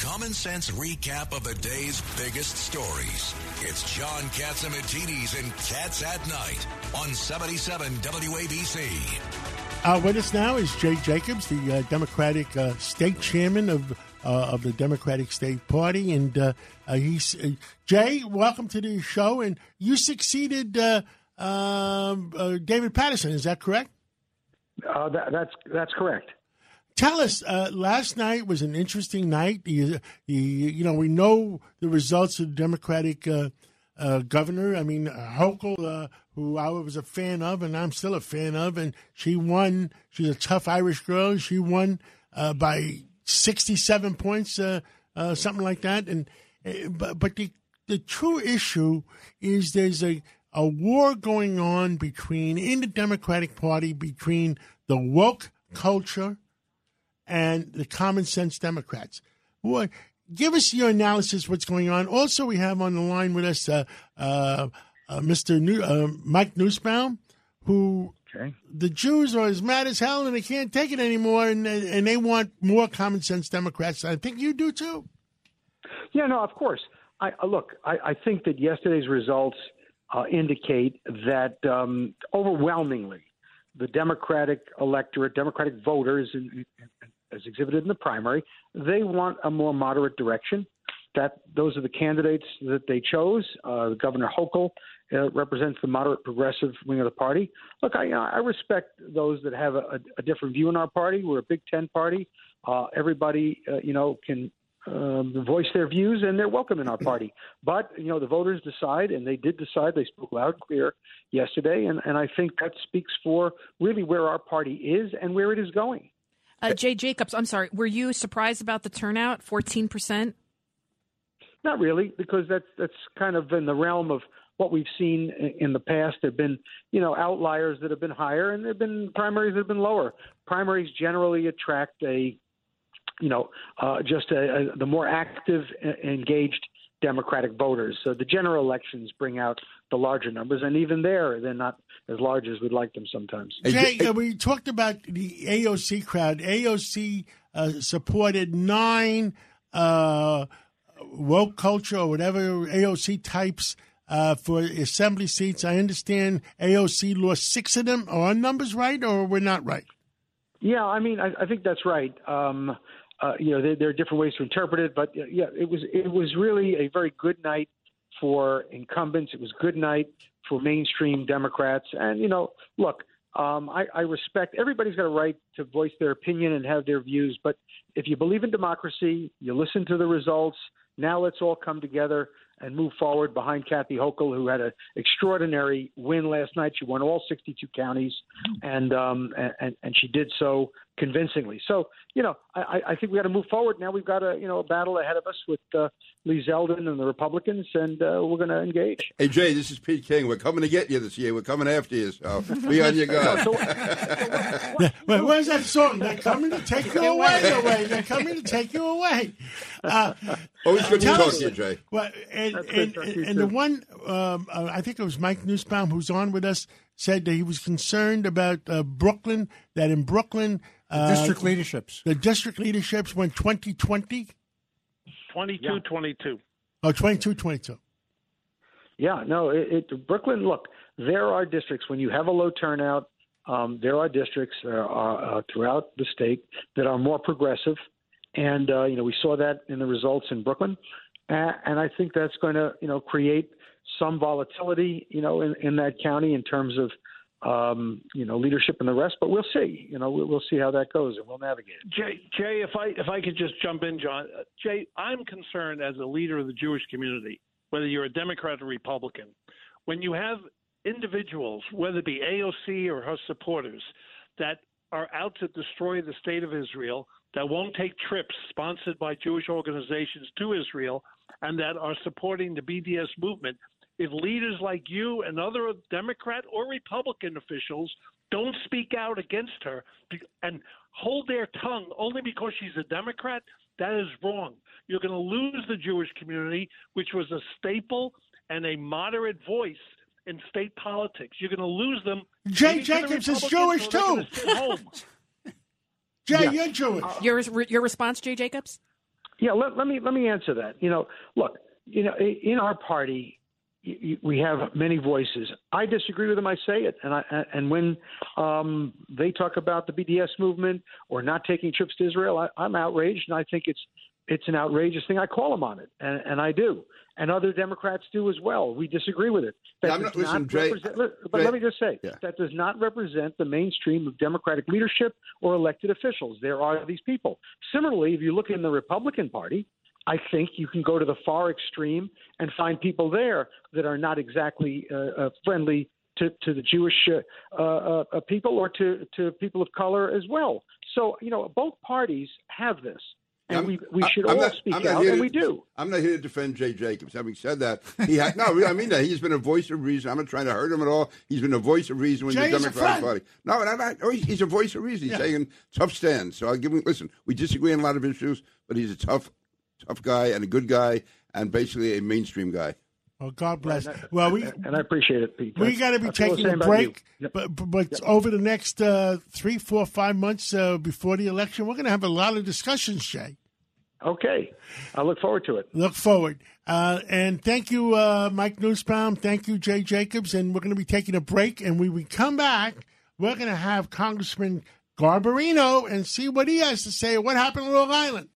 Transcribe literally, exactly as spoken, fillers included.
common sense recap of the day's biggest stories. It's John Katsimatidis and Cats at Night on seventy-seven W A B C. Uh, with us now is Jay Jacobs, the uh, Democratic uh, state chairman of uh, of the Democratic State Party, and uh, uh, he's uh, Jay. Welcome to the show, and you succeeded uh, uh, uh, David Patterson. Is that correct? Uh, that, that's that's correct. Tell us, uh, last night was an interesting night. You, you, you know, we know the results of the Democratic uh, uh, governor. I mean, Hochul, uh, who I was a fan of, and I'm still a fan of, and she won. She's a tough Irish girl. She won uh, by sixty-seven points, uh, uh, something like that. And uh, but, but the the true issue is there's a, a war going on between in the Democratic Party between the woke culture and the common sense Democrats. Well, give us your analysis. What's going on? Also, we have on the line with us uh, uh, uh, Mister New, uh, Mike Nussbaum, who okay. the Jews are as mad as hell and they can't take it anymore, and and they want more common sense Democrats. I think you do too. Yeah, no, of course. I look. I, I think that yesterday's results uh, indicate that um, overwhelmingly the Democratic electorate, Democratic voters, in, in, as exhibited in the primary, they want a more moderate direction. That those are the candidates that they chose. Uh, Governor Hochul uh, represents the moderate progressive wing of the party. Look, I, I respect those that have a, a different view in our party. We're a Big Ten party. Uh, everybody, uh, you know, can um, voice their views, and they're welcome in our party. But, you know, the voters decide, and they did decide. They spoke loud and clear yesterday, and, and I think that speaks for really where our party is and where it is going. Uh, Jay Jacobs, I'm sorry, were you surprised about the turnout, fourteen percent? Not really, because that's that's kind of in the realm of what we've seen in the past. There have been, you know, outliers that have been higher, and there have been primaries that have been lower. Primaries generally attract a, you know, uh, just a, a, the more active, engaged Democratic voters. So the general elections bring out the larger numbers, and even there, they're not as large as we'd like them sometimes. Jay, uh, we talked about the A O C crowd. A O C uh, supported nine uh, woke culture or whatever A O C types uh, for assembly seats. I understand A O C lost six of them. Are our numbers right, or we're not right? Yeah, I mean, I, I think that's right. Um, Uh, you know, there, there are different ways to interpret it, but uh, yeah, it was it was really a very good night for incumbents. It was a good night for mainstream Democrats. And, you know, look, um, I, I respect everybody's got a right to voice their opinion and have their views. But if you believe in democracy, you listen to the results. Now let's all come together and move forward behind Kathy Hochul, who had an extraordinary win last night. She won all sixty-two counties, and um, and, and she did so convincingly. So, you know, I, I think we got to move forward. Now we've got a you know a battle ahead of us with uh, Lee Zeldin and the Republicans, and uh, we're going to engage. Hey, Jay, this is Pete King. We're coming to get you this year. We're coming after you, so be on your guard. So, so what, what, Wait, where's that song? They're coming to take you away. away. They're coming to take you away. Uh, Always good uh, to talk to you, Jay. Well, and, and, and, and the one, um, I think it was Mike Nussbaum, who's on with us, said that he was concerned about uh, Brooklyn, that in Brooklyn... Uh, the district leaderships. The district leaderships went twenty twenty? twenty-two twenty-two. Oh, twenty-two twenty-two. Yeah, no, it, it, Brooklyn, look, there are districts, when you have a low turnout, um, there are districts uh, uh, throughout the state that are more progressive. And, uh, you know, we saw that in the results in Brooklyn. And I think that's going to, you know, create some volatility, you know, in, in that county in terms of, um, you know, leadership and the rest. But we'll see. You know, we'll see how that goes, and we'll navigate it. Jay, Jay, if I if I could just jump in, John. Jay, I'm concerned as a leader of the Jewish community, whether you're a Democrat or Republican, when you have individuals, whether it be A O C or her supporters, that are out to destroy the state of Israel, that won't take trips sponsored by Jewish organizations to Israel, and that are supporting the B D S movement, if leaders like you and other Democrat or Republican officials don't speak out against her and hold their tongue only because she's a Democrat, that is wrong. You're going to lose the Jewish community, which was a staple and a moderate voice in state politics. You're going to lose them. Jay Jacobs is Jewish, too. Jay, yeah. You're Jewish. Your, your response, Jay Jacobs? Yeah, let, let me let me answer that. You know, look, you know, in our party, we have many voices. I disagree with them. I say it, and I and when um, they talk about the B D S movement or not taking trips to Israel, I, I'm outraged, and I think it's it's an outrageous thing. I call them on it, and, and I do, and other Democrats do as well. We disagree with it. That I'm not, listen, not Dre, Dre, but let me just say yeah. that does not represent the mainstream of Democratic leadership or elected officials. There are these people. Similarly, if you look in the Republican Party, I think you can go to the far extreme and find people there that are not exactly uh, uh, friendly to, to the Jewish uh, uh, uh, people or to, to people of color as well. So, you know, both parties have this, and I'm, we, we should I'm all not, speak I'm out, and to, we do. I'm not here to defend Jay Jacobs. Having said that, he ha- no, I mean that. He's been a voice of reason. I'm not trying to hurt him at all. He's been a voice of reason when Jay's the Democratic Party. No, and I, oh, he's a voice of reason. He's yeah. taking tough stands. So I'll give him. Listen, we disagree on a lot of issues, but he's a tough. Tough guy and a good guy and basically a mainstream guy. Well, God bless. Yeah, and I, well, we and I appreciate it, Pete. We got to be taking a break, yep. but but yep. over the next uh, three, four, five months uh, before the election, we're going to have a lot of discussions, Jay. Okay, I look forward to it. Look forward, uh, and thank you, uh, Mike Nussbaum. Thank you, Jay Jacobs, and we're going to be taking a break. And when we come back, we're going to have Congressman Garbarino and see what he has to say. What happened in Long Island?